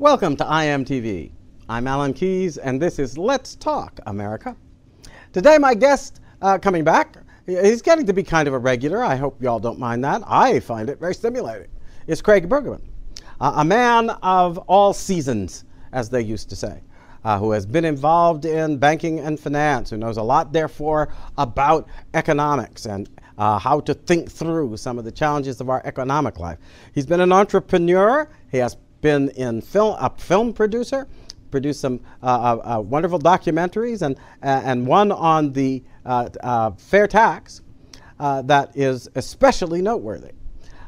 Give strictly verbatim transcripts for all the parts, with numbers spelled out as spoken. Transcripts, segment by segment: Welcome to I M T V. I'm Alan Keyes, and this is Let's Talk America. Today, my guest uh, coming back, he's getting to be kind of a regular. I hope y'all don't mind that. I find it very stimulating. It's Craig Bergman, uh, a man of all seasons, as they used to say, uh, who has been involved in banking and finance, who knows a lot, therefore, about economics and Uh, how to think through some of the challenges of our economic life. He's been an entrepreneur. He has been in film, a film producer, produced some uh, uh, uh, wonderful documentaries, and uh, and one on the uh, uh, fair tax uh, that is especially noteworthy.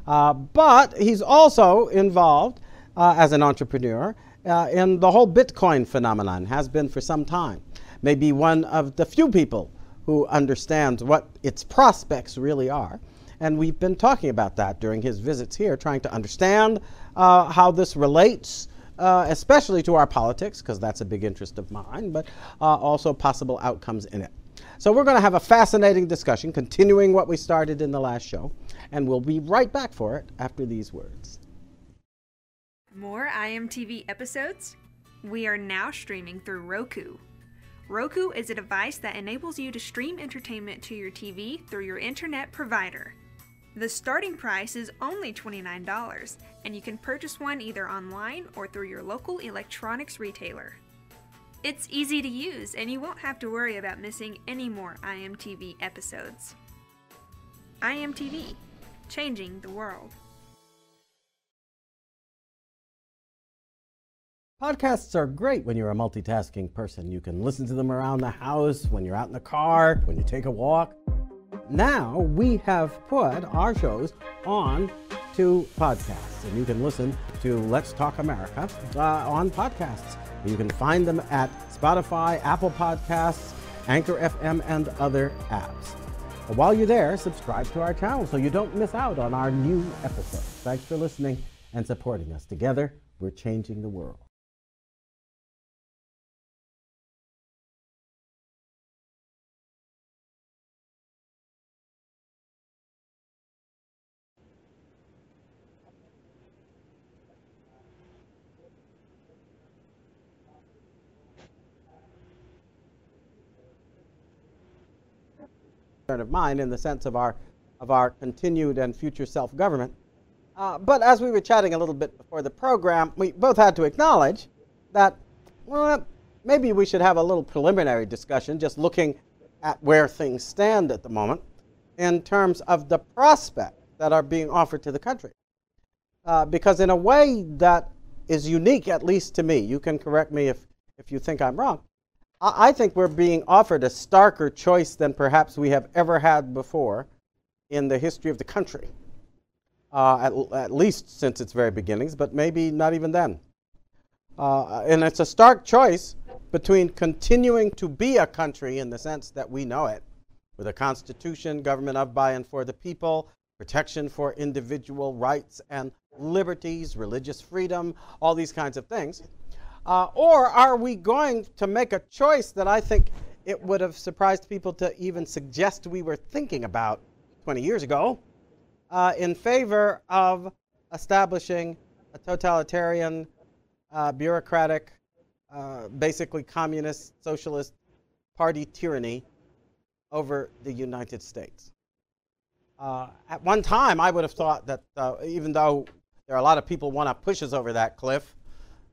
Uh, but he's also involved uh, as an entrepreneur uh, in the whole Bitcoin phenomenon, has been for some time. Maybe one of the few people who understands what its prospects really are. And we've been talking about that during his visits here, trying to understand uh, how this relates, uh, especially to our politics, because that's a big interest of mine, but uh, also possible outcomes in it. So we're going to have a fascinating discussion, continuing what we started in the last show, and we'll be right back for it after these words. More I M T V episodes? We are now streaming through Roku. Roku is a device that enables you to stream entertainment to your T V through your internet provider. The starting price is only twenty-nine dollars, and you can purchase one either online or through your local electronics retailer. It's easy to use, and you won't have to worry about missing any more I M T V episodes. I M T V, changing the world. Podcasts are great when you're a multitasking person. You can listen to them around the house, when you're out in the car, when you take a walk. Now we have put our shows on to podcasts, and you can listen to Let's Talk America uh, on podcasts. You can find them at Spotify, Apple Podcasts, Anchor F M, and other apps. While you're there, subscribe to our channel so you don't miss out on our new episodes. Thanks for listening and supporting us. Together, we're changing the world. Of mine in the sense of our of our continued and future self-government. Uh, but as we were chatting a little bit before the program, we both had to acknowledge that, well, maybe we should have a little preliminary discussion, just looking at where things stand at the moment in terms of the prospects that are being offered to the country. Uh, because in a way that is unique, at least to me, you can correct me if, if you think I'm wrong, I think we're being offered a starker choice than perhaps we have ever had before in the history of the country, uh, at, at least since its very beginnings, but maybe not even then. Uh, and it's a stark choice between continuing to be a country in the sense that we know it, with a constitution, government of, by, and for the people, protection for individual rights and liberties, religious freedom, all these kinds of things. Uh, or are we going to make a choice that I think it would have surprised people to even suggest we were thinking about twenty years ago uh, in favor of establishing a totalitarian, uh, bureaucratic, uh, basically communist, socialist party tyranny over the United States? Uh, at one time, I would have thought that uh, even though there are a lot of people who want to push us over that cliff,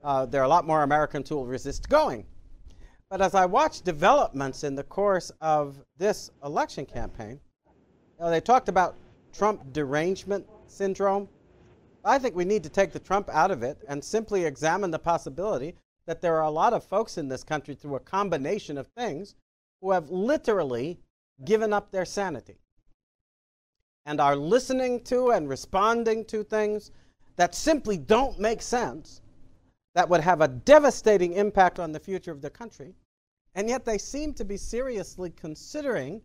Uh, there are a lot more Americans who will resist going. But as I watched developments in the course of this election campaign, you know, they talked about Trump derangement syndrome. I think we need to take the Trump out of it and simply examine the possibility that there are a lot of folks in this country through a combination of things who have literally given up their sanity and are listening to and responding to things that simply don't make sense, that would have a devastating impact on the future of the country, and yet they seem to be seriously considering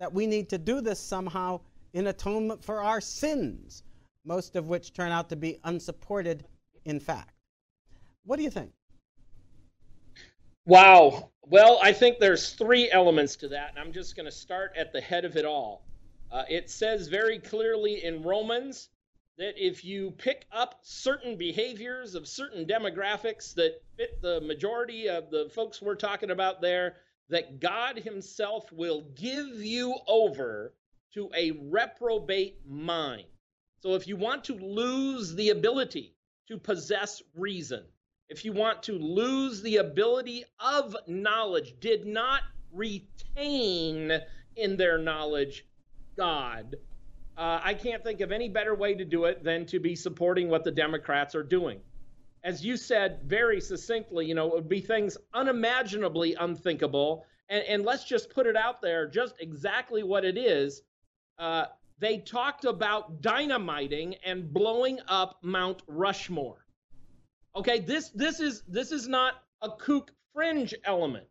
that we need to do this somehow in atonement for our sins, most of which turn out to be unsupported in fact. What do you think? Wow. Well, I think there's three elements to that, and I'm just going to start at the head of it all. Uh, it says very clearly in Romans that if you pick up certain behaviors of certain demographics that fit the majority of the folks we're talking about there, that God himself will give you over to a reprobate mind. So if you want to lose the ability to possess reason, if you want to lose the ability of knowledge, did not retain in their knowledge God. Uh, I can't think of any better way to do it than to be supporting what the Democrats are doing. As you said very succinctly, you know, it would be things unimaginably unthinkable. And, and let's just put it out there, just exactly what it is. Uh, they talked about dynamiting and blowing up Mount Rushmore. Okay, this this is this is not a kook fringe element.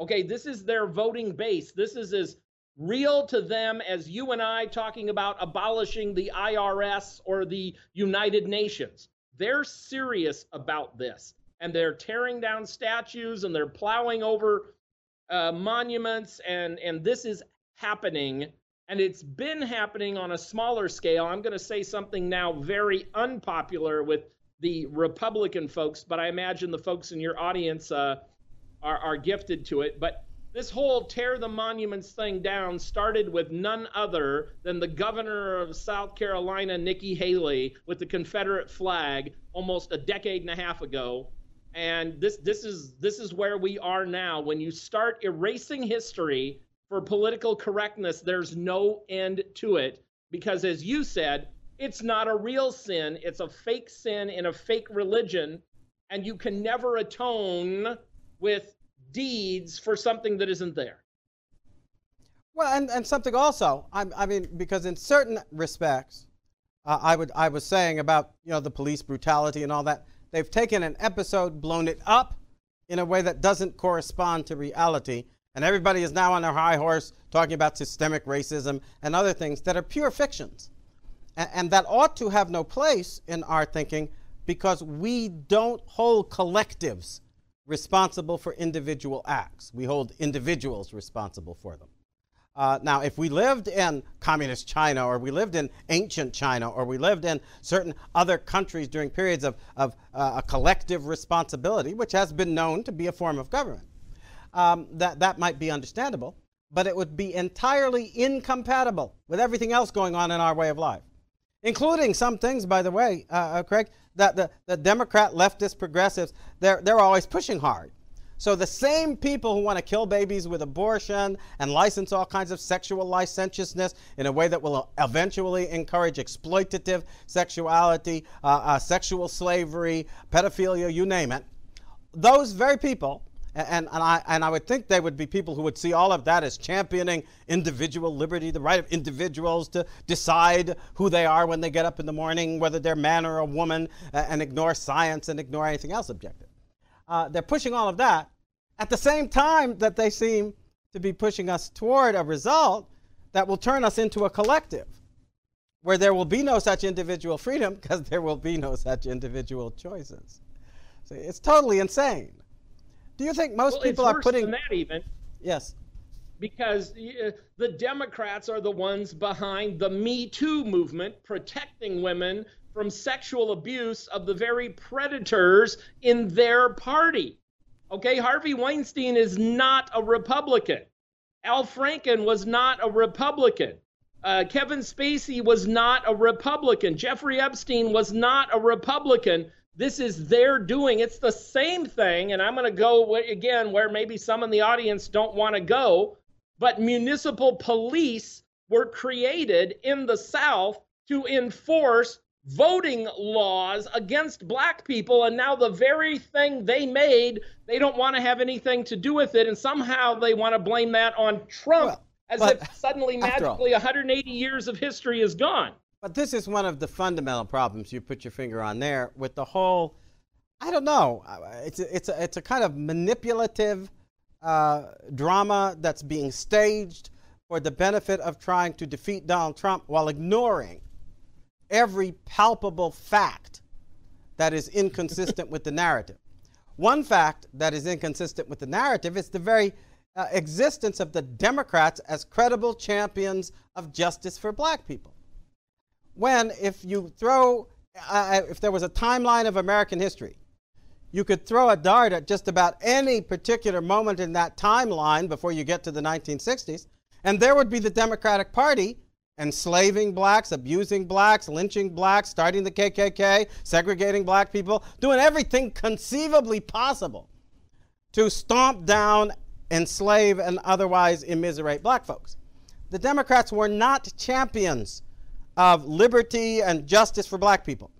Okay, this is their voting base. This is as real to them as you and I talking about abolishing the I R S or the United Nations. They're serious about this, and they're tearing down statues and they're plowing over uh, monuments, and, and this is happening, and it's been happening on a smaller scale. I'm going to say something now very unpopular with the Republican folks, but I imagine the folks in your audience uh, are, are gifted to it, but this whole tear the monuments thing down started with none other than the governor of South Carolina, Nikki Haley, with the Confederate flag almost a decade and a half ago. And this this is this is where we are now. When you start erasing history for political correctness, there's no end to it. Because as you said, it's not a real sin. It's a fake sin in a fake religion. And you can never atone with deeds for something that isn't there. Well, and, and something also, I, I mean, because in certain respects, uh, I would I was saying about, you know, the police brutality and all that, they've taken an episode, blown it up in a way that doesn't correspond to reality, and everybody is now on their high horse talking about systemic racism and other things that are pure fictions. And, and that ought to have no place in our thinking, because we don't hold collectives responsible for individual acts. We hold individuals responsible for them. Uh, now, if we lived in communist China, or we lived in ancient China, or we lived in certain other countries during periods of, of uh, a collective responsibility, which has been known to be a form of government, um, that, that might be understandable, but it would be entirely incompatible with everything else going on in our way of life, including some things, by the way, uh, uh, Craig, that the, the Democrat leftist progressives, they're, they're always pushing hard. So the same people who want to kill babies with abortion and license all kinds of sexual licentiousness in a way that will eventually encourage exploitative sexuality, uh, uh, sexual slavery, pedophilia, you name it, those very people, and, and, I, and I would think they would be people who would see all of that as championing individual liberty, the right of individuals to decide who they are when they get up in the morning, whether they're man or a woman, and ignore science and ignore anything else objective. Uh, they're pushing all of that at the same time that they seem to be pushing us toward a result that will turn us into a collective where there will be no such individual freedom, because there will be no such individual choices. So it's totally insane. Do you think most well, people it's worse are putting than that even? Yes, because the Democrats are the ones behind the Me Too movement, protecting women from sexual abuse of the very predators in their party. Okay, Harvey Weinstein is not a Republican. Al Franken was not a Republican. Uh, Kevin Spacey was not a Republican. Jeffrey Epstein was not a Republican. This is their doing. It's the same thing, and I'm going to go again where maybe some in the audience don't want to go, but municipal police were created in the South to enforce voting laws against black people, and now the very thing they made, they don't want to have anything to do with it, and somehow they want to blame that on Trump, well, as if suddenly, magically, all, one hundred eighty years of history is gone. But this is one of the fundamental problems you put your finger on there with the whole, I don't know, it's a, it's a, it's a kind of manipulative uh, drama that's being staged for the benefit of trying to defeat Donald Trump while ignoring every palpable fact that is inconsistent with the narrative. One fact that is inconsistent with the narrative is the very uh, existence of the Democrats as credible champions of justice for black people. when if you throw, uh, if there was a timeline of American history, you could throw a dart at just about any particular moment in that timeline before you get to the nineteen sixties, and there would be the Democratic Party enslaving blacks, abusing blacks, lynching blacks, starting the K K K, segregating black people, doing everything conceivably possible to stomp down, enslave, and otherwise immiserate black folks. The Democrats were not champions of liberty and justice for black people.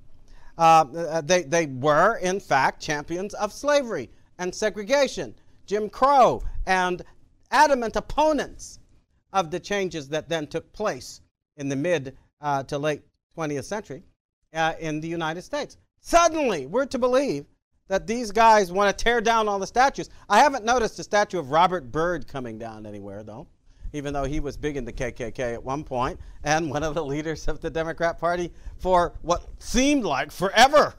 Uh, they, they were, in fact, champions of slavery and segregation, Jim Crow, and adamant opponents of the changes that then took place in the mid uh, to late twentieth century uh, in the United States. Suddenly, we're to believe that these guys want to tear down all the statues. I haven't noticed a statue of Robert Byrd coming down anywhere, though, even though he was big in the K K K at one point and one of the leaders of the Democrat Party for what seemed like forever.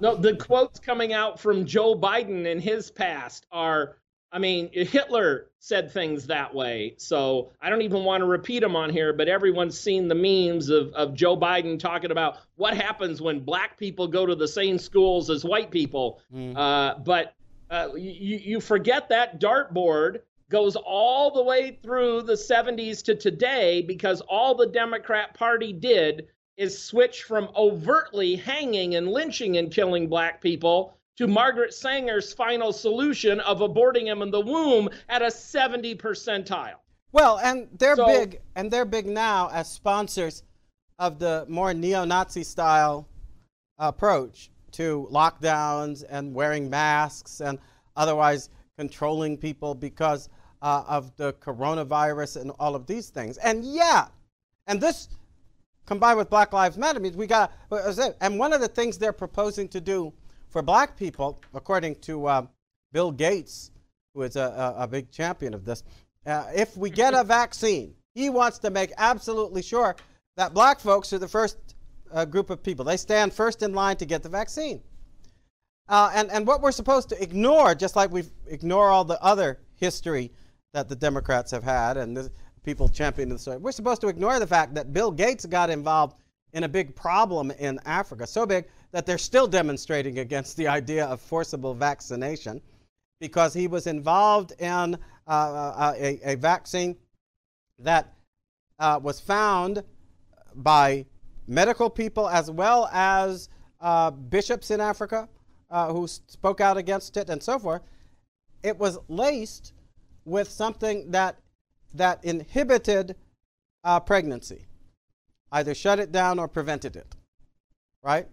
No, the quotes coming out from Joe Biden in his past are, I mean, Hitler said things that way, so I don't even want to repeat them on here, but everyone's seen the memes of, of Joe Biden talking about what happens when black people go to the same schools as white people. Mm. Uh, but uh, you, you forget that dartboard goes all the way through the seventies to today, because all the Democrat Party did is switch from overtly hanging and lynching and killing black people to Margaret Sanger's final solution of aborting him in the womb at a seventy percentile. Well, and they're so, big, and they're big now as sponsors of the more neo-Nazi style approach to lockdowns and wearing masks and otherwise controlling people because uh, of the coronavirus and all of these things. And yeah, and this combined with Black Lives Matter means we got, and one of the things they're proposing to do for black people, according to uh, Bill Gates, who is a, a, a big champion of this, uh, if we get a vaccine, he wants to make absolutely sure that black folks are the first uh, group of people. They stand first in line to get the vaccine. Uh, and, and what we're supposed to ignore, just like we ignore all the other history that the Democrats have had and the people championing the story, we're supposed to ignore the fact that Bill Gates got involved in a big problem in Africa, so big that they're still demonstrating against the idea of forcible vaccination, because he was involved in uh, a, a vaccine that uh, was found by medical people as well as uh, bishops in Africa uh, who spoke out against it and so forth. It was laced with something that, that inhibited uh, pregnancy, either shut it down or prevented it, right?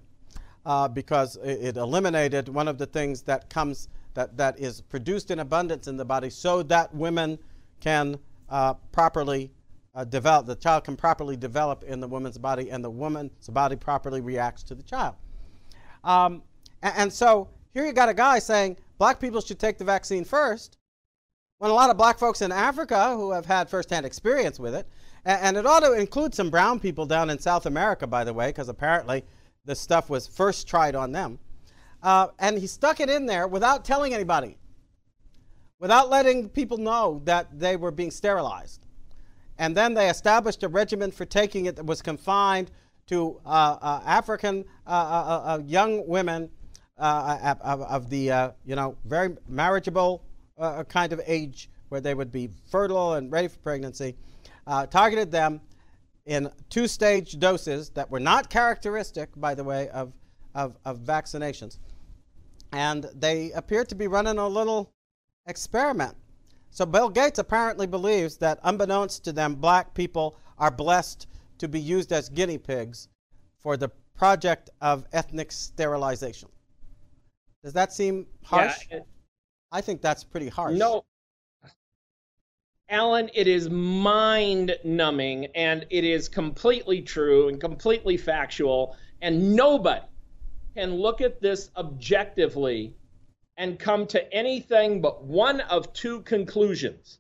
Uh, because it eliminated one of the things that comes that, that is produced in abundance in the body, so that women can uh, properly uh, develop, the child can properly develop in the woman's body, and the woman's body properly reacts to the child. Um, and, and so here you got a guy saying black people should take the vaccine first, when a lot of black folks in Africa who have had firsthand experience with it, and, and it ought to include some brown people down in South America, by the way, because apparently this stuff was first tried on them. Uh, and he stuck it in there without telling anybody, without letting people know that they were being sterilized. And then they established a regimen for taking it that was confined to uh, uh, African uh, uh, uh, young women uh, of, of the uh, you know, very marriageable uh, kind of age, where they would be fertile and ready for pregnancy, uh, targeted them in two-stage doses that were not characteristic, by the way, of, of, of vaccinations. And they appeared to be running a little experiment. So Bill Gates apparently believes that, unbeknownst to them, black people are blessed to be used as guinea pigs for the project of ethnic sterilization. Does that seem harsh? Yeah, it, I think that's pretty harsh. No. Alan, it is mind-numbing, and it is completely true and completely factual, and nobody can look at this objectively and come to anything but one of two conclusions,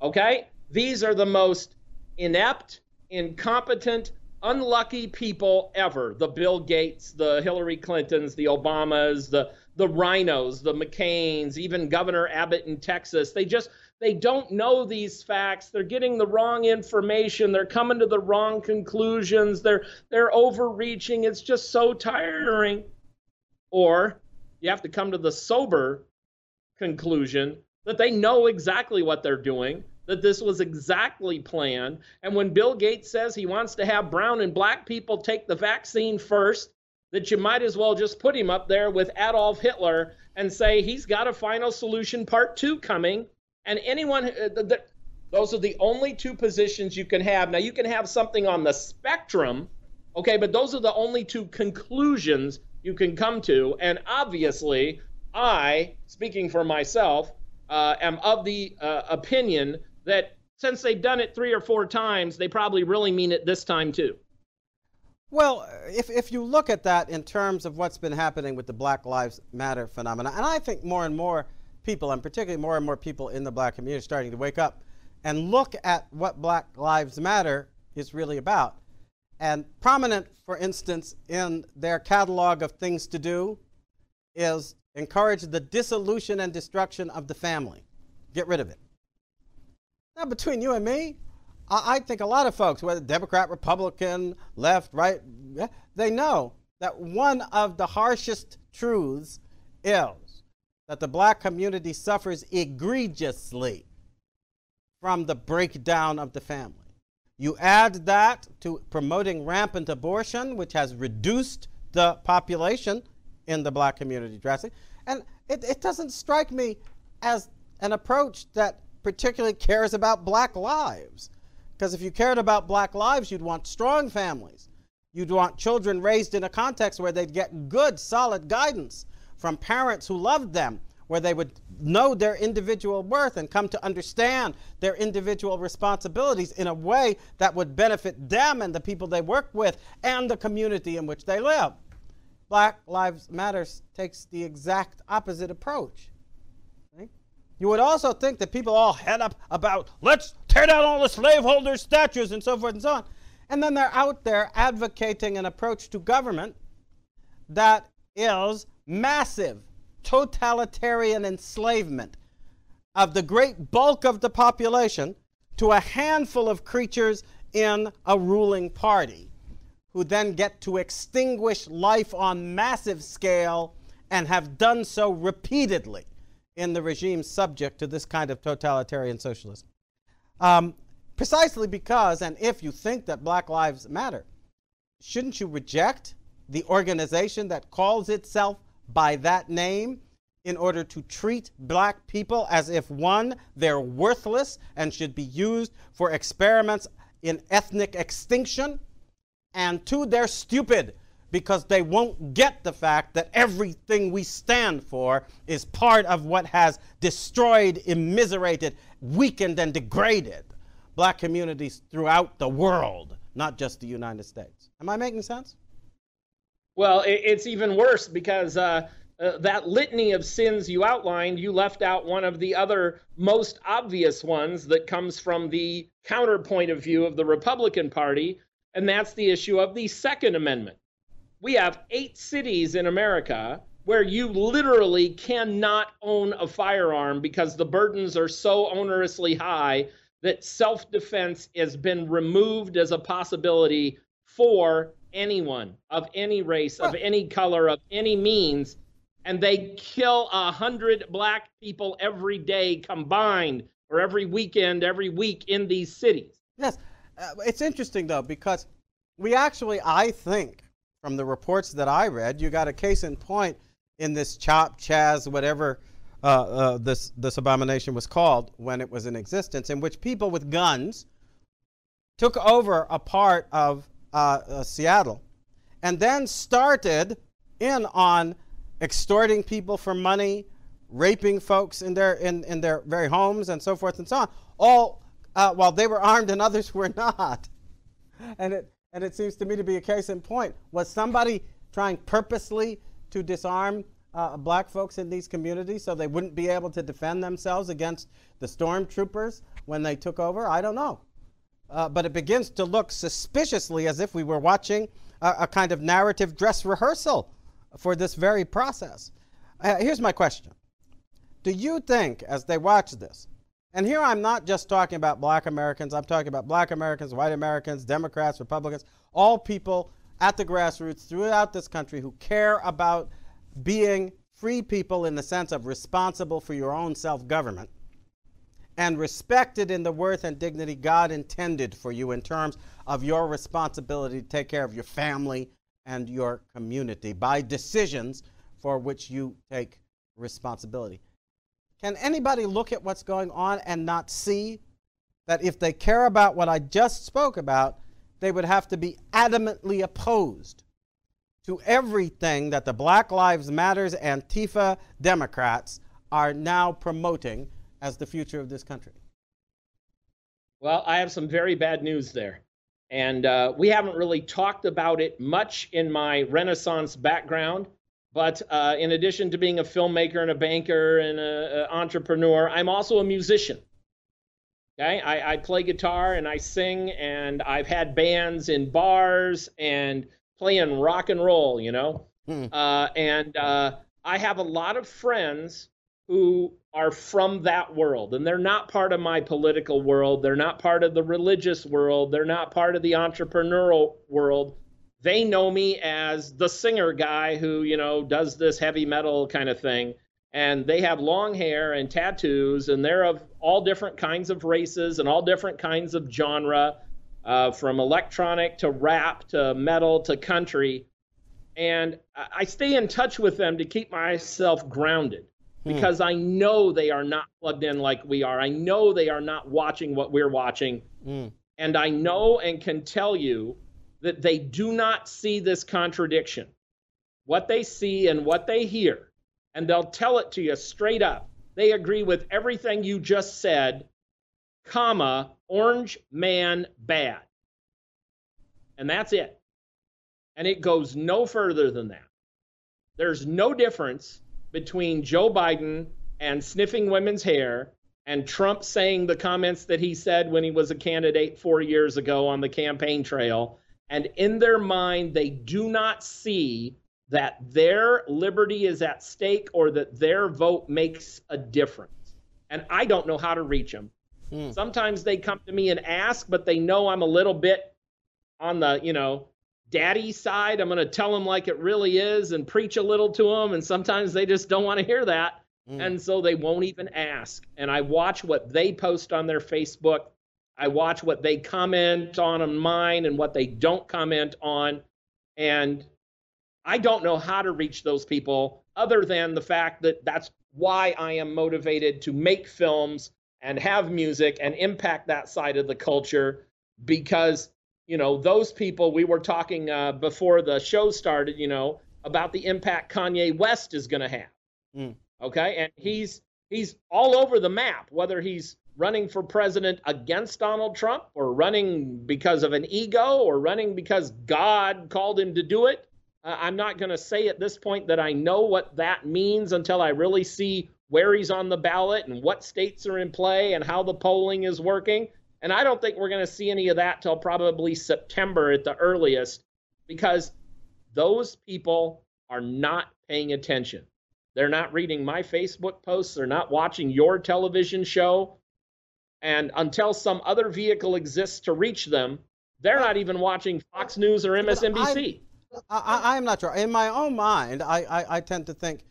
okay? These are the most inept, incompetent, unlucky people ever, the Bill Gates, the Hillary Clintons, the Obamas, the, the Rhinos, the McCains, even Governor Abbott in Texas. They just... They don't know these facts. They're getting the wrong information. They're coming to the wrong conclusions. They're they're overreaching. It's just so tiring. Or you have to come to the sober conclusion that they know exactly what they're doing, that this was exactly planned. And when Bill Gates says he wants to have brown and black people take the vaccine first, that you might as well just put him up there with Adolf Hitler and say he's got a final solution part two coming. And anyone, those are the only two positions you can have. Now, you can have something on the spectrum, okay, but those are the only two conclusions you can come to. And obviously, I, speaking for myself, uh, am of the uh, opinion that since they've done it three or four times, they probably really mean it this time too. Well, if, if you look at that in terms of what's been happening with the Black Lives Matter phenomenon, and I think more and more people, and particularly more and more people in the black community, are starting to wake up and look at what Black Lives Matter is really about. And prominent, for instance, in their catalog of things to do is encourage the dissolution and destruction of the family. Get rid of it. Now, between you and me, I, I think a lot of folks, whether Democrat, Republican, left, right, they know that one of the harshest truths is that the black community suffers egregiously from the breakdown of the family. You add that to promoting rampant abortion, which has reduced the population in the black community drastically, and it, it doesn't strike me as an approach that particularly cares about black lives. Because if you cared about black lives, you'd want strong families. You'd want children raised in a context where they'd get good, solid guidance from parents who loved them, where they would know their individual worth and come to understand their individual responsibilities in a way that would benefit them and the people they work with and the community in which they live. Black Lives Matter takes the exact opposite approach. Right? You would also think that people all head up about, let's tear down all the slaveholders' statues and so forth and so on. And then they're out there advocating an approach to government that is massive totalitarian enslavement of the great bulk of the population to a handful of creatures in a ruling party who then get to extinguish life on massive scale and have done so repeatedly in the regime subject to this kind of totalitarian socialism. Um, precisely because, and if you think that Black Lives Matter, shouldn't you reject the organization that calls itself by that name in order to treat black people as if, one, they're worthless and should be used for experiments in ethnic extinction, and two, they're stupid because they won't get the fact that everything we stand for is part of what has destroyed, immiserated, weakened, and degraded black communities throughout the world, not just the United States. Am I making sense? Well, it's even worse because uh, uh, that litany of sins you outlined, you left out one of the other most obvious ones that comes from the counterpoint of view of the Republican Party, and that's the issue of the Second Amendment. We have eight cities in America where you literally cannot own a firearm because the burdens are so onerously high that self-defense has been removed as a possibility for anyone of any race, of any color, of any means, and they kill a hundred black people every day combined, or every weekend, every week in these cities. Yes, uh, it's interesting though, because we actually, I think, from the reports that I read, you got a case in point in this Chop Chaz, whatever uh, uh, this this abomination was called when it was in existence, in which people with guns took over a part of Uh, uh, Seattle, and then started in on extorting people for money, raping folks in their in, in their very homes, and so forth and so on. All uh, while they were armed and others were not. And it and it seems to me to be a case in point. Was somebody trying purposely to disarm uh, black folks in these communities so they wouldn't be able to defend themselves against the stormtroopers when they took over? I don't know. Uh, but it begins to look suspiciously as if we were watching a, a kind of narrative dress rehearsal for this very process. Uh, here's my question. Do you think, as they watch this, And here I'm not just talking about black Americans. I'm talking about black Americans, white Americans, Democrats, Republicans, all people at the grassroots throughout this country who care about being free people in the sense of responsible for your own self-government and respected in the worth and dignity God intended for you in terms of your responsibility to take care of your family and your community by decisions for which you take responsibility. Can anybody look at what's going on and not see that if they care about what I just spoke about, they would have to be adamantly opposed to everything that the Black Lives Matters, Antifa Democrats are now promoting as the future of this country? Well, I have some very bad news there. And uh, we haven't really talked about it much in my Renaissance background. But uh, in addition to being a filmmaker and a banker and an entrepreneur, I'm also a musician. Okay, I, I play guitar and I sing, and I've had bands in bars and playing rock and roll, you know. Mm. Uh, and uh, I have a lot of friends who are from that world, and they're not part of my political world. They're not part of the religious world. They're not part of the entrepreneurial world. They know me as the singer guy who, you know, does this heavy metal kind of thing. And they have long hair and tattoos, and they're of all different kinds of races and all different kinds of genre, uh, from electronic to rap to metal to country. And I stay in touch with them to keep myself grounded because mm. I know they are not plugged in like we are. I know they are not watching what we're watching. Mm. And I know and can tell you that they do not see this contradiction, what they see and what they hear, and they'll tell it to you straight up. They agree with everything you just said, comma, orange man bad. And that's it. And it goes no further than that. There's no difference between Joe Biden and sniffing women's hair and Trump saying the comments that he said when he was a candidate four years ago on the campaign trail. And in their mind, they do not see that their liberty is at stake or that their vote makes a difference. And I don't know how to reach them. Mm. Sometimes they come to me and ask, but they know I'm a little bit on the, you know, daddy side. I'm going to tell them like it really is and preach a little to them. And sometimes they just don't want to hear that. Mm. And so they won't even ask. And I watch what they post on their Facebook. I watch what they comment on on mine and what they don't comment on. And I don't know how to reach those people other than the fact that that's why I am motivated to make films and have music and impact that side of the culture. Because, you know, those people, we were talking uh, before the show started, you know, about the impact Kanye West is going to have. Mm. Okay. And he's he's all over the map, whether he's running for president against Donald Trump or running because of an ego or running because God called him to do it. Uh, I'm not going to say at this point that I know what that means until I really see where he's on the ballot and what states are in play and how the polling is working. And I don't think we're going to see any of that till probably September at the earliest, because those people are not paying attention. They're not reading my Facebook posts. They're not watching your television show. And until some other vehicle exists to reach them, they're not even watching Fox News or M S N B C. I am not sure. In my own mind, I, I, I tend to think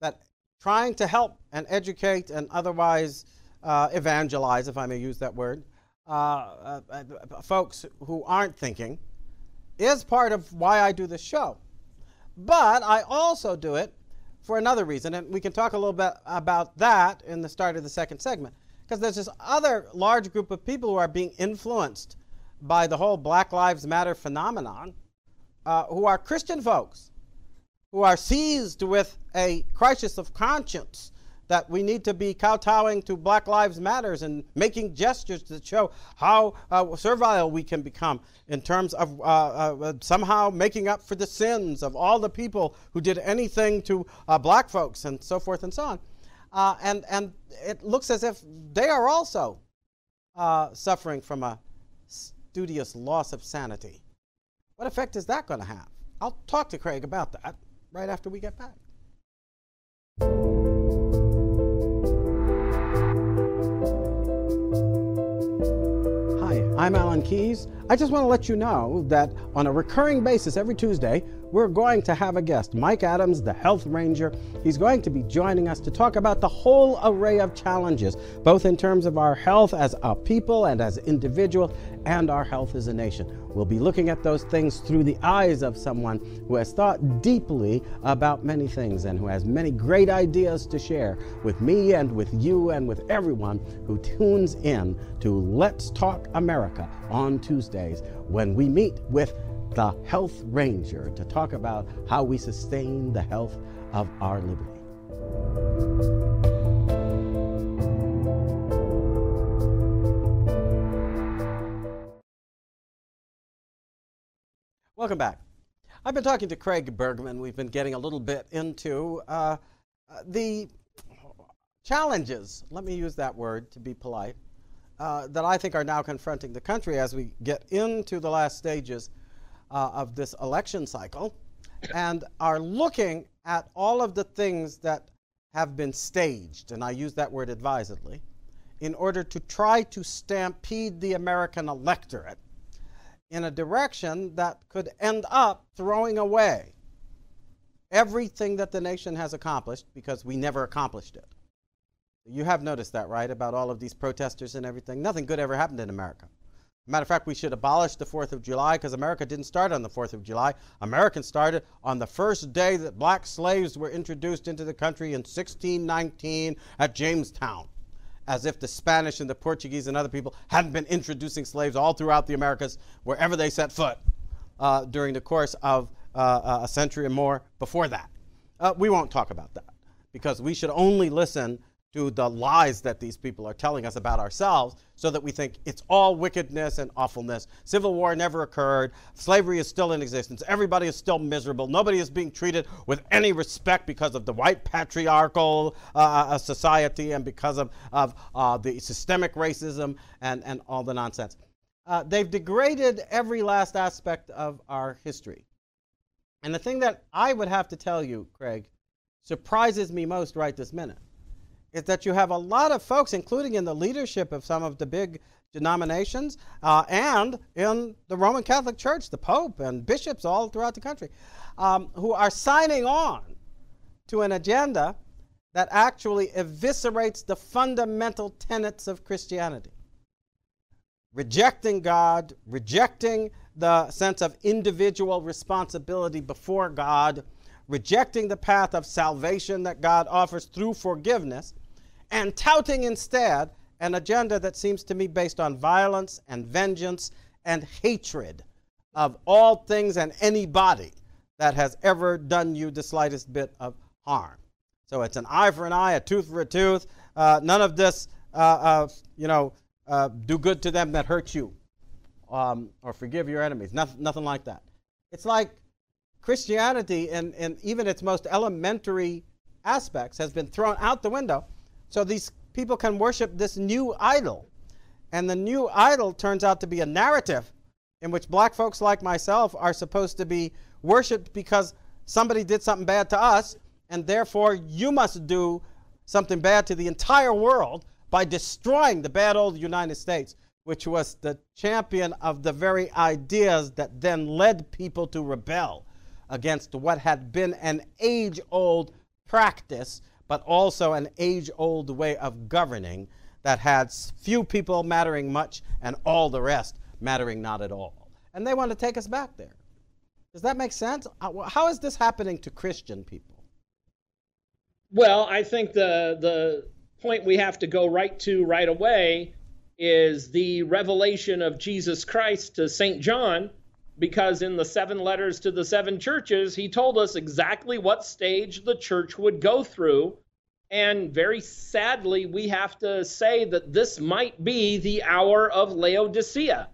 that trying to help and educate and otherwise uh, evangelize, if I may use that word, uh, uh, uh, folks who aren't thinking is part of why I do this show. But I also do it for another reason, and we can talk a little bit about that in the start of the second segment. Because there's this other large group of people who are being influenced by the whole Black Lives Matter phenomenon, uh, who are Christian folks, who are seized with a crisis of conscience that we need to be kowtowing to Black Lives Matters and making gestures to show how uh, servile we can become in terms of uh, uh, somehow making up for the sins of all the people who did anything to uh, black folks and so forth and so on. Uh, and, and it looks as if they are also uh, suffering from a studious loss of sanity. What effect is that going to have? I'll talk to Craig about that right after we get back. I'm Alan Keyes. I just want to let you know that on a recurring basis every Tuesday, we're going to have a guest, Mike Adams, the Health Ranger. He's going to be joining us to talk about the whole array of challenges, both in terms of our health as a people and as individuals, and our health as a nation. We'll be looking at those things through the eyes of someone who has thought deeply about many things and who has many great ideas to share with me and with you and with everyone who tunes in to Let's Talk America on Tuesdays, when we meet with the Health Ranger to talk about how we sustain the health of our liberty. Welcome back. I've been talking to Craig Bergman. We've been getting a little bit into uh, the challenges, let me use that word to be polite, uh, that I think are now confronting the country as we get into the last stages uh, of this election cycle, and are looking at all of the things that have been staged, and I use that word advisedly, in order to try to stampede the American electorate in a direction that could end up throwing away everything that the nation has accomplished, because we never accomplished it. You have noticed that, right, about all of these protesters and everything? Nothing good ever happened in America. Matter of fact, we should abolish the fourth of July, because America didn't start on the fourth of July. Americans started on the first day that black slaves were introduced into the country in sixteen nineteen at Jamestown, as if the Spanish and the Portuguese and other people hadn't been introducing slaves all throughout the Americas, wherever they set foot, uh, during the course of uh, a century or more before that. Uh, we won't talk about that, because we should only listen to the lies that these people are telling us about ourselves, so that we think it's all wickedness and awfulness. Civil war never occurred. Slavery is still in existence. Everybody is still miserable. Nobody is being treated with any respect because of the white patriarchal uh, society and because of, of uh, the systemic racism and, and all the nonsense. Uh, they've degraded every last aspect of our history. And the thing that I would have to tell you, Craig, surprises me most right this minute, is that you have a lot of folks, including in the leadership of some of the big denominations, uh, and in the Roman Catholic Church, the Pope and bishops all throughout the country, um, who are signing on to an agenda that actually eviscerates the fundamental tenets of Christianity. Rejecting God, rejecting the sense of individual responsibility before God, rejecting the path of salvation that God offers through forgiveness, and touting instead an agenda that seems to me based on violence and vengeance and hatred of all things and anybody that has ever done you the slightest bit of harm. So it's an eye for an eye, a tooth for a tooth. Uh, none of this, uh, uh, you know, uh, do good to them that hurt you, um, or forgive your enemies. Nothing, nothing like that. It's like Christianity, in, in even its most elementary aspects, has been thrown out the window, so these people can worship this new idol. And the new idol turns out to be a narrative in which black folks like myself are supposed to be worshipped because somebody did something bad to us, and therefore you must do something bad to the entire world by destroying the bad old United States, which was the champion of the very ideas that then led people to rebel against what had been an age-old practice, but also an age-old way of governing that had few people mattering much and all the rest mattering not at all. And they want to take us back there. Does that make sense? How is this happening to Christian people? Well, I think the, the point we have to go right to right away is the revelation of Jesus Christ to Saint John, because in the seven letters to the seven churches, he told us exactly what stage the church would go through. And very sadly, we have to say that this might be the hour of Laodicea,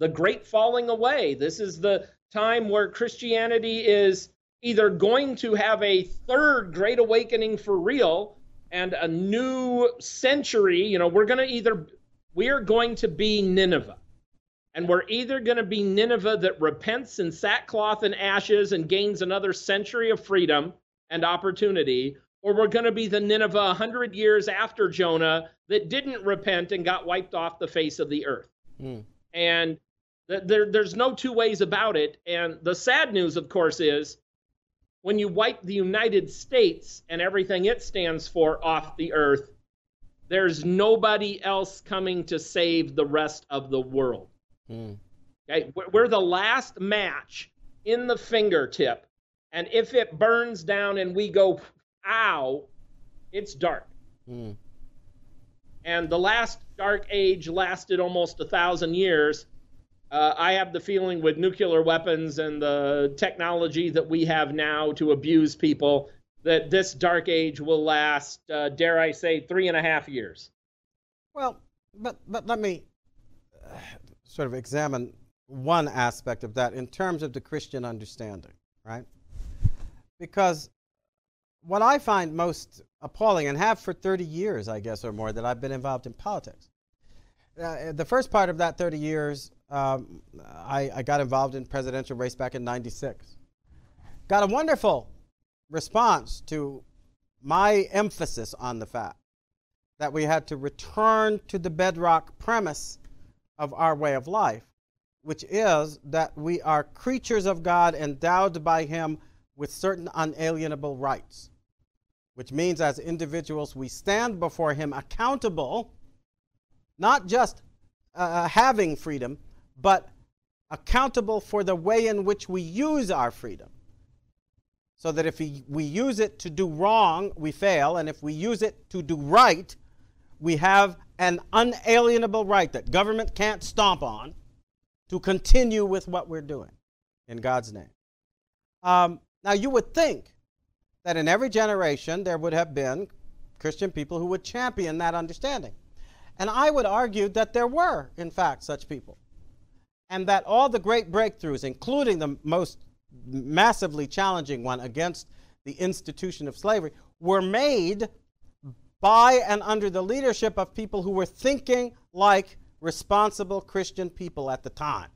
the great falling away. This is the time where Christianity is either going to have a third great awakening for real and a new century. You know, we're going to either, we are going to be Nineveh. And we're either going to be Nineveh that repents in sackcloth and ashes and gains another century of freedom and opportunity, or we're going to be the Nineveh one hundred years after Jonah that didn't repent and got wiped off the face of the earth. Mm. And th- there, there's no two ways about it. And the sad news, of course, is when you wipe the United States and everything it stands for off the earth, there's nobody else coming to save the rest of the world. Mm. Okay, we're the last match in the fingertip. And if it burns down and we go, ow, it's dark. Mm. And the last dark age lasted almost a thousand years. Uh, I have the feeling with nuclear weapons and the technology that we have now to abuse people, that this dark age will last, uh, dare I say, three and a half years. Well, but but let me uh, sort of examine one aspect of that in terms of the Christian understanding, right? Because what I find most appalling, and have for thirty years, I guess, or more, that I've been involved in politics. Uh, the first part of that thirty years, um, I, I got involved in presidential race back in ninety-six. Got a wonderful response to my emphasis on the fact that we had to return to the bedrock premise of our way of life, which is that we are creatures of God endowed by Him with certain unalienable rights, which means as individuals we stand before Him accountable, not just uh, having freedom, but accountable for the way in which we use our freedom. So that if we, we use it to do wrong, we fail, and if we use it to do right, we have an unalienable right that government can't stomp on to continue with what we're doing in God's name. Um, now, you would think that in every generation there would have been Christian people who would champion that understanding. And I would argue that there were, in fact, such people, and that all the great breakthroughs, including the most massively challenging one against the institution of slavery, were made by and under the leadership of people who were thinking like responsible Christian people at the time,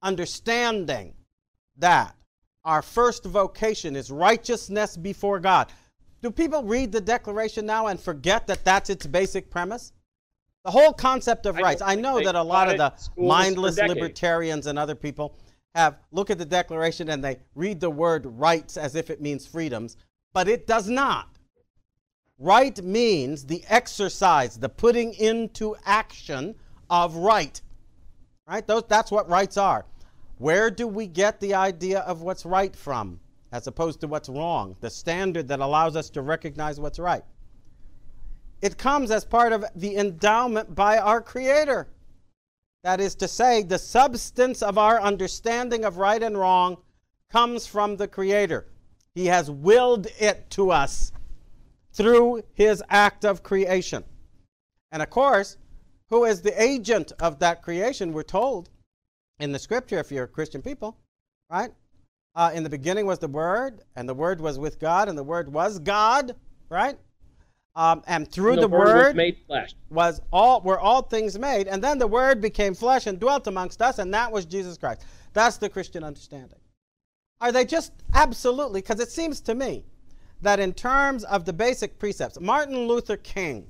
understanding that our first vocation is righteousness before God. Do people read the Declaration now and forget that that's its basic premise? The whole concept of I rights. I know that a lot of the mindless libertarians and other people have look at the Declaration and they read the word rights as if it means freedoms, but it does not. Right means the exercise, the putting into action of right. Right? Those, that's what rights are. Where do we get the idea of what's right from, as opposed to what's wrong, the standard that allows us to recognize what's right? It comes as part of the endowment by our Creator. That is to say, the substance of our understanding of right and wrong comes from the Creator. He has willed it to us through His act of creation. And of course, who is the agent of that creation? We're told in the Scripture, if you're a Christian people, right? Uh, in the beginning was the Word, and the Word was with God, and the Word was God, right? Um, and through and the, the Word, word made flesh. Was all, were all things made, and then the Word became flesh and dwelt amongst us, and that was Jesus Christ. That's the Christian understanding. Are they just absolutely, because it seems to me that in terms of the basic precepts, Martin Luther King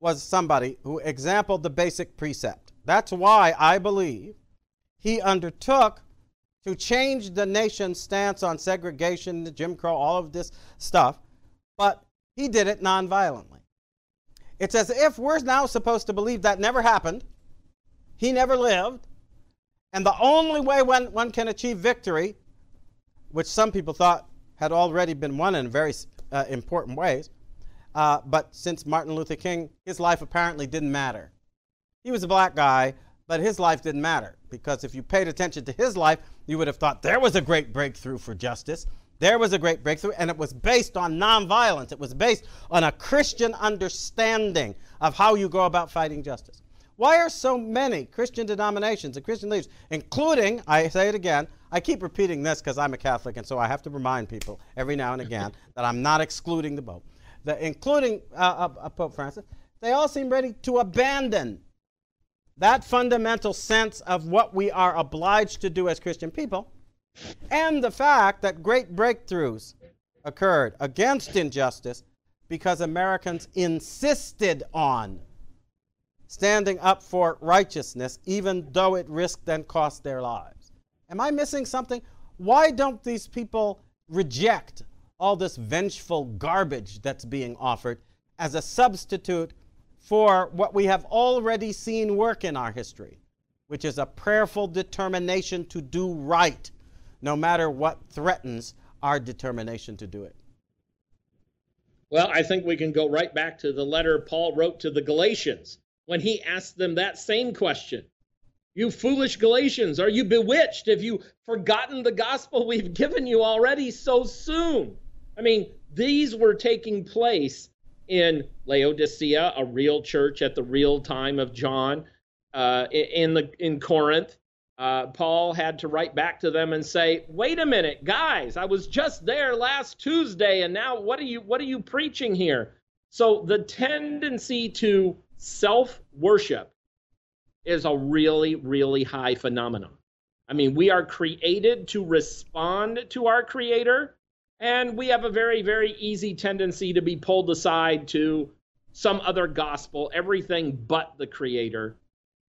was somebody who exampled the basic precept. That's why I believe he undertook to change the nation's stance on segregation, Jim Crow, all of this stuff, but he did it nonviolently. It's as if we're now supposed to believe that never happened, he never lived, and the only way one, one can achieve victory, which some people thought had already been won in very uh, important ways, uh, but since Martin Luther King, his life apparently didn't matter. He was a black guy, but his life didn't matter, because if you paid attention to his life, you would have thought there was a great breakthrough for justice. There was a great breakthrough, and it was based on nonviolence. It was based on a Christian understanding of how you go about fighting justice. Why are so many Christian denominations and Christian leaders, including, I say it again, I keep repeating this because I'm a Catholic, and so I have to remind people every now and again that I'm not excluding the Pope, that including uh, uh, Pope Francis, they all seem ready to abandon that fundamental sense of what we are obliged to do as Christian people, and the fact that great breakthroughs occurred against injustice because Americans insisted on standing up for righteousness, even though it risked and cost their lives. Am I missing something? Why don't these people reject all this vengeful garbage that's being offered as a substitute for what we have already seen work in our history, which is a prayerful determination to do right, no matter what threatens our determination to do it? Well, I think we can go right back to the letter Paul wrote to the Galatians when he asked them that same question. You foolish Galatians, are you bewitched? Have you forgotten the gospel we've given you already so soon? I mean, these were taking place in Laodicea, a real church at the real time of John, uh, in, the, in Corinth. Uh, Paul had to write back to them and say, wait a minute, guys, I was just there last Tuesday, and now what are you, what are you preaching here? So the tendency to self-worship is a really, really high phenomenon. I mean, we are created to respond to our Creator, and we have a very, very easy tendency to be pulled aside to some other gospel, everything but the Creator.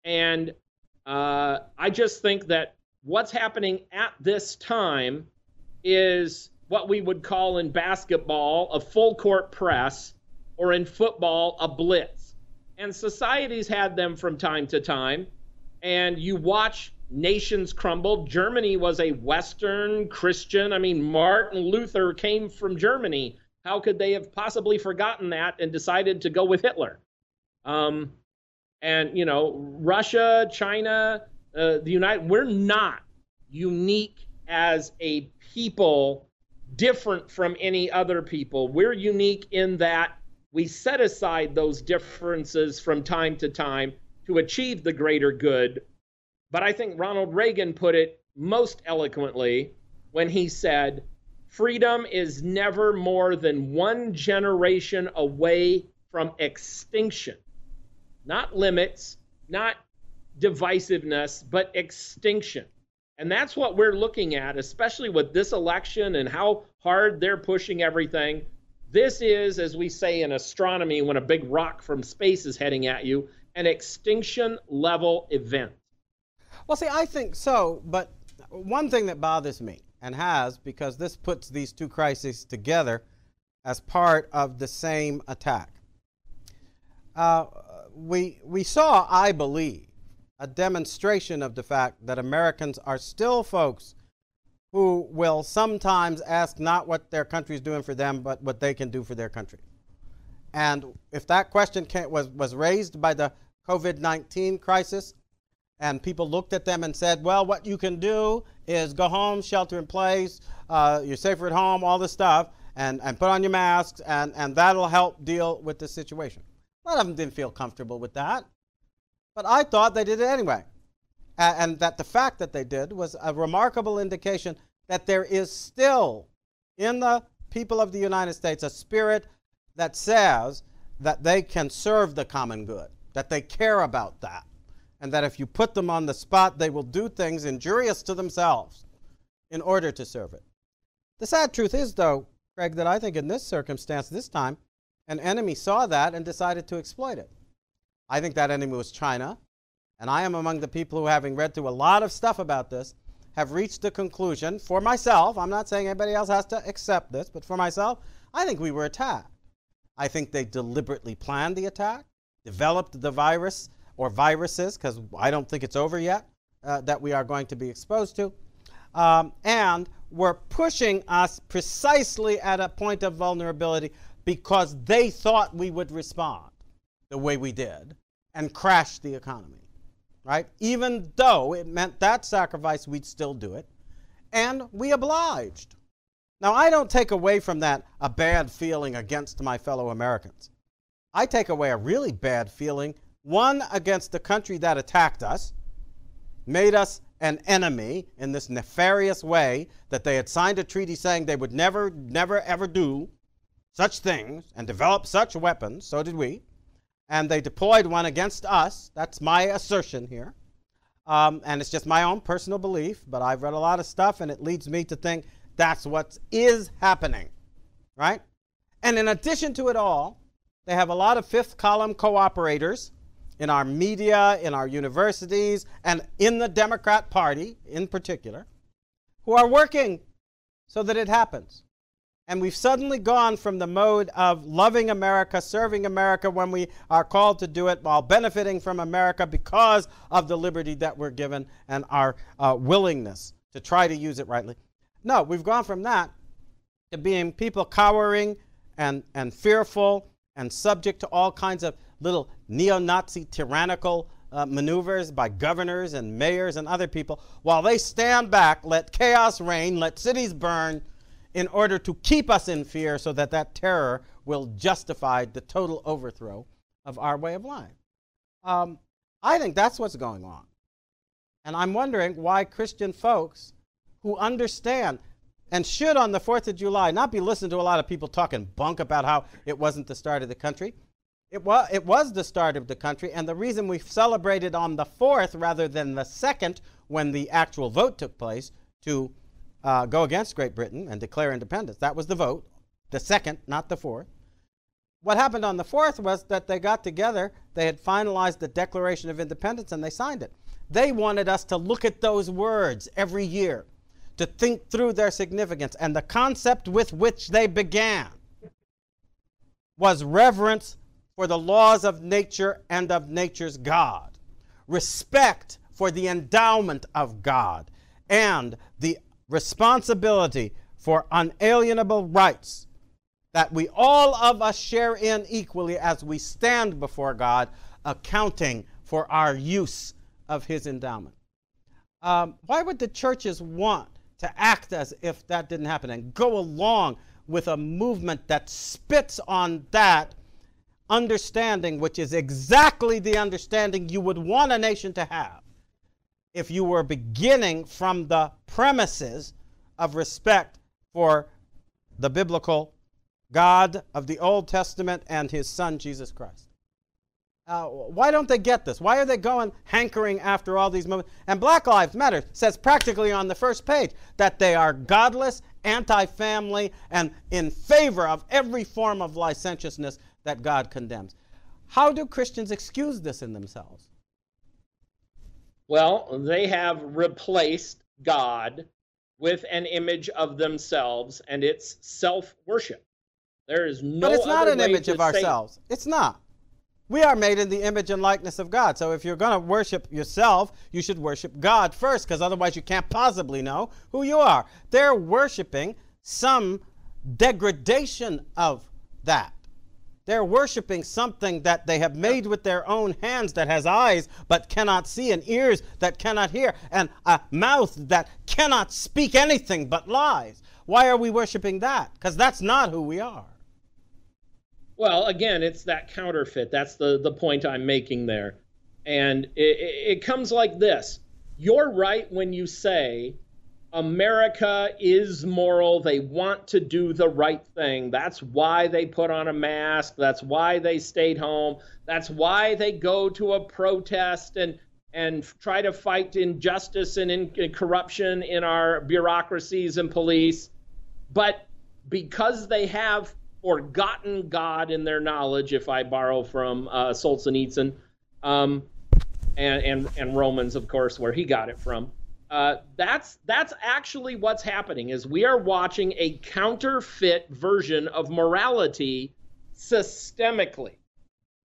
And uh, I just think that what's happening at this time is what we would call in basketball a full court press, or in football a blitz. And societies had them from time to time, and you watch nations crumble. Germany was a Western Christian. I mean, Martin Luther came from Germany. How could they have possibly forgotten that and decided to go with Hitler? Um, and, you know, Russia, China, uh, the United, we're not unique as a people, different from any other people. We're unique in that we set aside those differences from time to time to achieve the greater good. But I think Ronald Reagan put it most eloquently when he said, freedom is never more than one generation away from extinction. Not limits, not divisiveness, but extinction. And that's what we're looking at, especially with this election and how hard they're pushing everything. This is, as we say in astronomy, when a big rock from space is heading at you, an extinction-level event. Well, see, I think so, but one thing that bothers me, and has, because this puts these two crises together as part of the same attack. Uh, we, we saw, I believe, a demonstration of the fact that Americans are still folks who will sometimes ask not what their country's doing for them, but what they can do for their country. And if that question came, was, was raised by the COVID nineteen crisis, and people looked at them and said, well, what you can do is go home, shelter in place, uh, you're safer at home, all this stuff, and, and put on your masks, and, and that'll help deal with the situation. A lot of them didn't feel comfortable with that, but I thought they did it anyway. And that the fact that they did was a remarkable indication that there is still in the people of the United States a spirit that says that they can serve the common good, that they care about that, and that if you put them on the spot, they will do things injurious to themselves in order to serve it. The sad truth is, though, Craig, that I think in this circumstance, this time, an enemy saw that and decided to exploit it. I think that enemy was China. And I am among the people who, having read through a lot of stuff about this, have reached the conclusion for myself, I'm not saying anybody else has to accept this, but for myself, I think we were attacked. I think they deliberately planned the attack, developed the virus or viruses, because I don't think it's over yet, uh, that we are going to be exposed to, um, and were pushing us precisely at a point of vulnerability because they thought we would respond the way we did and crash the economy. Right? Even though it meant that sacrifice, we'd still do it. And we obliged. Now, I don't take away from that a bad feeling against my fellow Americans. I take away a really bad feeling, one, against the country that attacked us, made us an enemy in this nefarious way that they had signed a treaty saying they would never, never, ever do such things and develop such weapons. So did we. And they deployed one against us. That's my assertion here. Um, and it's just my own personal belief, but I've read a lot of stuff, and it leads me to think that's what is happening, right? And in addition to it all, they have a lot of fifth column cooperators in our media, in our universities, and in the Democrat Party in particular, who are working so that it happens. And we've suddenly gone from the mode of loving America, serving America when we are called to do it, while benefiting from America because of the liberty that we're given and our uh, willingness to try to use it rightly. No, we've gone from that to being people cowering and, and fearful and subject to all kinds of little neo-Nazi tyrannical uh, maneuvers by governors and mayors and other people, while they stand back, let chaos reign, let cities burn, in order to keep us in fear so that that terror will justify the total overthrow of our way of life. Um, I think that's what's going on. And I'm wondering why Christian folks who understand and should on the fourth of July not be listening to a lot of people talking bunk about how it wasn't the start of the country. It was, it was the start of the country, and the reason we celebrated on the fourth rather than the second when the actual vote took place to Uh, go against Great Britain and declare independence. That was the vote, the second, not the fourth. What happened on the fourth was that they got together, they had finalized the Declaration of Independence, and they signed it. They wanted us to look at those words every year, to think through their significance, and the concept with which they began was reverence for the laws of nature and of nature's God, respect for the endowment of God, and the responsibility for unalienable rights that we all of us share in equally as we stand before God, accounting for our use of his endowment. Um, why would the churches want to act as if that didn't happen and go along with a movement that spits on that understanding, which is exactly the understanding you would want a nation to have if you were beginning from the premises of respect for the biblical God of the Old Testament and his son, Jesus Christ? Uh, why don't they get this? Why are they going hankering after all these movements? And Black Lives Matter says practically on the first page that they are godless, anti-family, and in favor of every form of licentiousness that God condemns. How do Christians excuse this in themselves? Well, they have replaced God with an image of themselves, and it's self-worship. There is no other way to say. But it's not an image of ourselves. It's not. We are made in the image and likeness of God. So if you're going to worship yourself, you should worship God first, because otherwise you can't possibly know who you are. They're worshiping some degradation of that. They're worshiping something that they have made with their own hands, that has eyes but cannot see, and ears that cannot hear, and a mouth that cannot speak anything but lies. Why are we worshiping that? Because that's not who we are. Well, again, it's that counterfeit. That's the, the point I'm making there. And it, it comes like this. You're right when you say America is moral. They want to do the right thing. That's why they put on a mask. That's why they stayed home. That's why they go to a protest and and try to fight injustice and, in, and corruption in our bureaucracies and police. But because they have forgotten God in their knowledge, if I borrow from uh, Solzhenitsyn um, and, and, and Romans, of course, where he got it from, Uh, that's that's actually what's happening, is we are watching a counterfeit version of morality systemically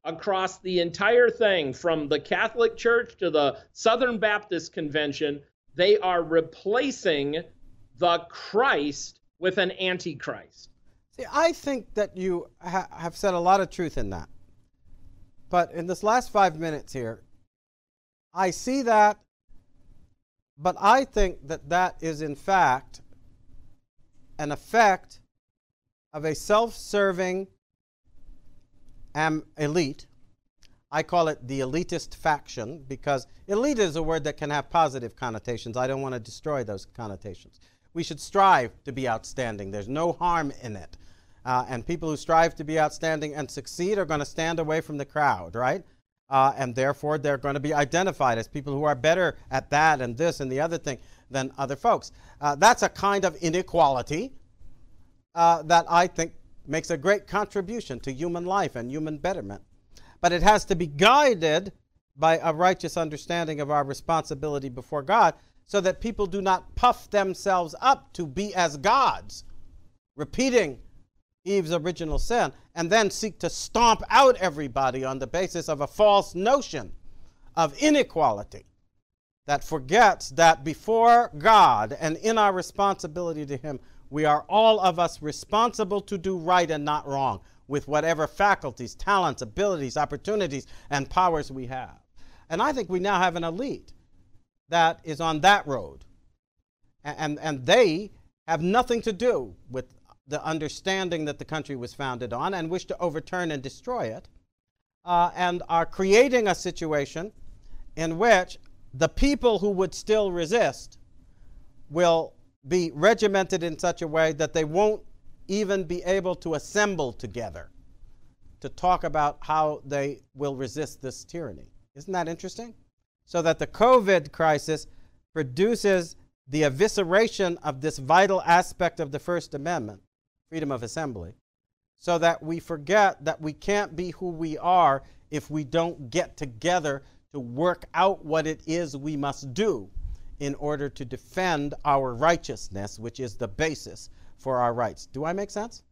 across the entire thing, from the Catholic Church to the Southern Baptist Convention. They are replacing the Christ with an antichrist. See, I think that you ha- have said a lot of truth in that. But in this last five minutes here, I see that. But I think that that is, in fact, an effect of a self-serving am- elite. I call it the elitist faction, because elite is a word that can have positive connotations. I don't want to destroy those connotations. We should strive to be outstanding. There's no harm in it. Uh, and people who strive to be outstanding and succeed are going to stand away from the crowd, right? Uh, and therefore, they're going to be identified as people who are better at that and this and the other thing than other folks. Uh, that's a kind of inequality uh, that I think makes a great contribution to human life and human betterment. But it has to be guided by a righteous understanding of our responsibility before God, so that people do not puff themselves up to be as gods, repeating Eve's original sin, and then seek to stomp out everybody on the basis of a false notion of inequality that forgets that before God and in our responsibility to Him, we are all of us responsible to do right and not wrong with whatever faculties, talents, abilities, opportunities, and powers we have. And I think we now have an elite that is on that road. And, and, and they have nothing to do with the understanding that the country was founded on and wish to overturn and destroy it, uh, and are creating a situation in which the people who would still resist will be regimented in such a way that they won't even be able to assemble together to talk about how they will resist this tyranny. Isn't that interesting? So that the COVID crisis produces the evisceration of this vital aspect of the First Amendment, freedom of assembly, so that we forget that we can't be who we are if we don't get together to work out what it is we must do in order to defend our righteousness, which is the basis for our rights. Do I make sense?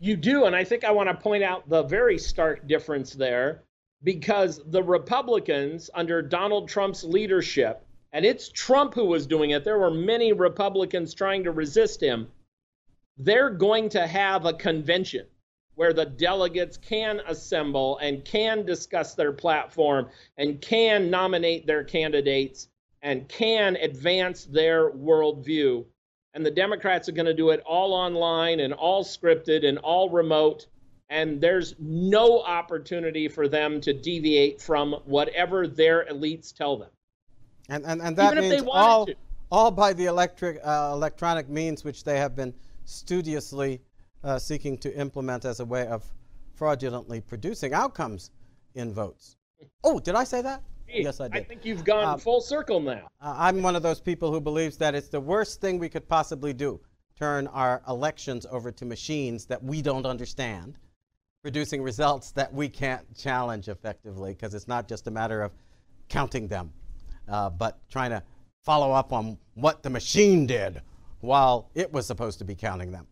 You do, and I think I want to point out the very stark difference there, because the Republicans under Donald Trump's leadership, and it's Trump who was doing it, there were many Republicans trying to resist him, they're going to have a convention where the delegates can assemble and can discuss their platform and can nominate their candidates and can advance their worldview. And the Democrats are going to do it all online and all scripted and all remote. And there's no opportunity for them to deviate from whatever their elites tell them. And, and, and that means all, all by the electric, uh, electronic means which they have been studiously uh, seeking to implement as a way of fraudulently producing outcomes in votes. Oh, did I say that? Yes, I did. I think you've gone um, full circle now. I'm one of those people who believes that it's the worst thing we could possibly do, turn our elections over to machines that we don't understand, producing results that we can't challenge effectively, because it's not just a matter of counting them, uh, but trying to follow up on what the machine did while it was supposed to be counting them.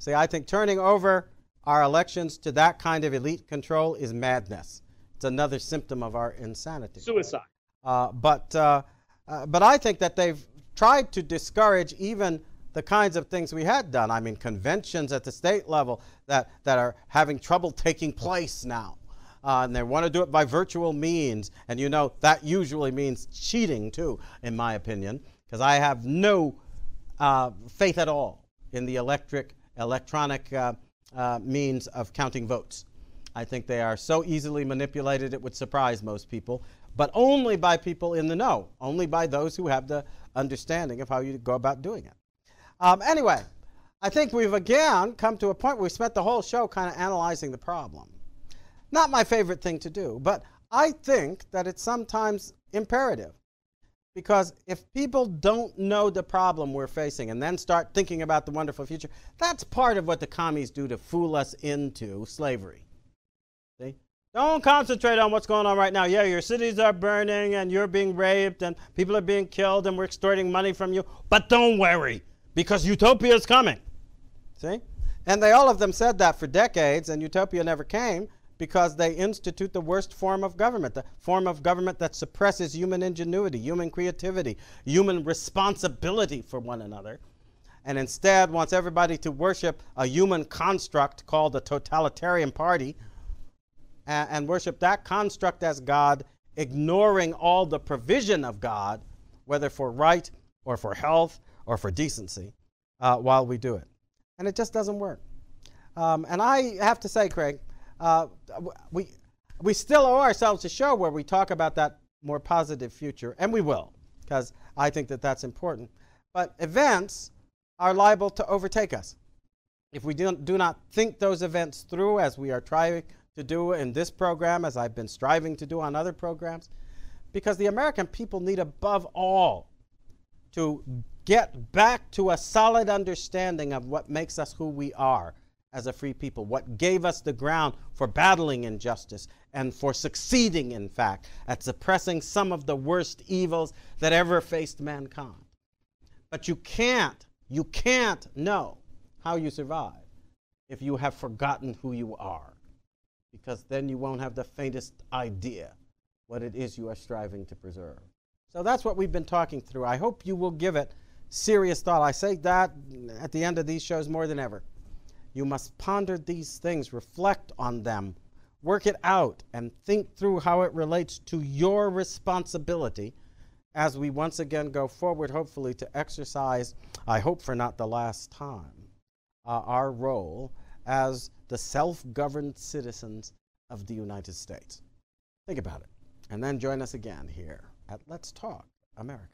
See, I think turning over our elections to that kind of elite control is madness. Another symptom of our insanity. Suicide. Uh, but uh, uh, but I think that they've tried to discourage even the kinds of things we had done. I mean, conventions at the state level that, that are having trouble taking place now. Uh, and they want to do it by virtual means. And you know, that usually means cheating too, in my opinion, because I have no uh, faith at all in the electric, electronic uh, uh, means of counting votes. I think they are so easily manipulated it would surprise most people, but only by people in the know, only by those who have the understanding of how you go about doing it. Um, anyway, I think we've again come to a point where we spent the whole show kind of analyzing the problem. Not my favorite thing to do, but I think that it's sometimes imperative, because if people don't know the problem we're facing and then start thinking about the wonderful future, that's part of what the commies do to fool us into slavery. Don't concentrate on what's going on right now. Yeah, your cities are burning and you're being raped and people are being killed and we're extorting money from you. But don't worry, because utopia is coming. See? And they all of them said that for decades, and utopia never came because they institute the worst form of government, the form of government that suppresses human ingenuity, human creativity, human responsibility for one another, and instead wants everybody to worship a human construct called the totalitarian party, and worship that construct as God, ignoring all the provision of God, whether for right or for health or for decency, uh, while we do it. And it just doesn't work. Um, and I have to say, Craig, uh, we, we still owe ourselves a show where we talk about that more positive future, and we will, because I think that that's important. But events are liable to overtake us if we do, do not think those events through, as we are trying to do in this program, as I've been striving to do on other programs, because the American people need above all to get back to a solid understanding of what makes us who we are as a free people, what gave us the ground for battling injustice and for succeeding, in fact, at suppressing some of the worst evils that ever faced mankind. But you can't, you can't know how you survive if you have forgotten who you are, because then you won't have the faintest idea what it is you are striving to preserve. So that's what we've been talking through. I hope you will give it serious thought. I say that at the end of these shows more than ever. You must ponder these things, reflect on them, work it out, and think through how it relates to your responsibility as we once again go forward, hopefully to exercise, I hope for not the last time, uh, our role as the self-governed citizens of the United States. Think about it, and then join us again here at Let's Talk America.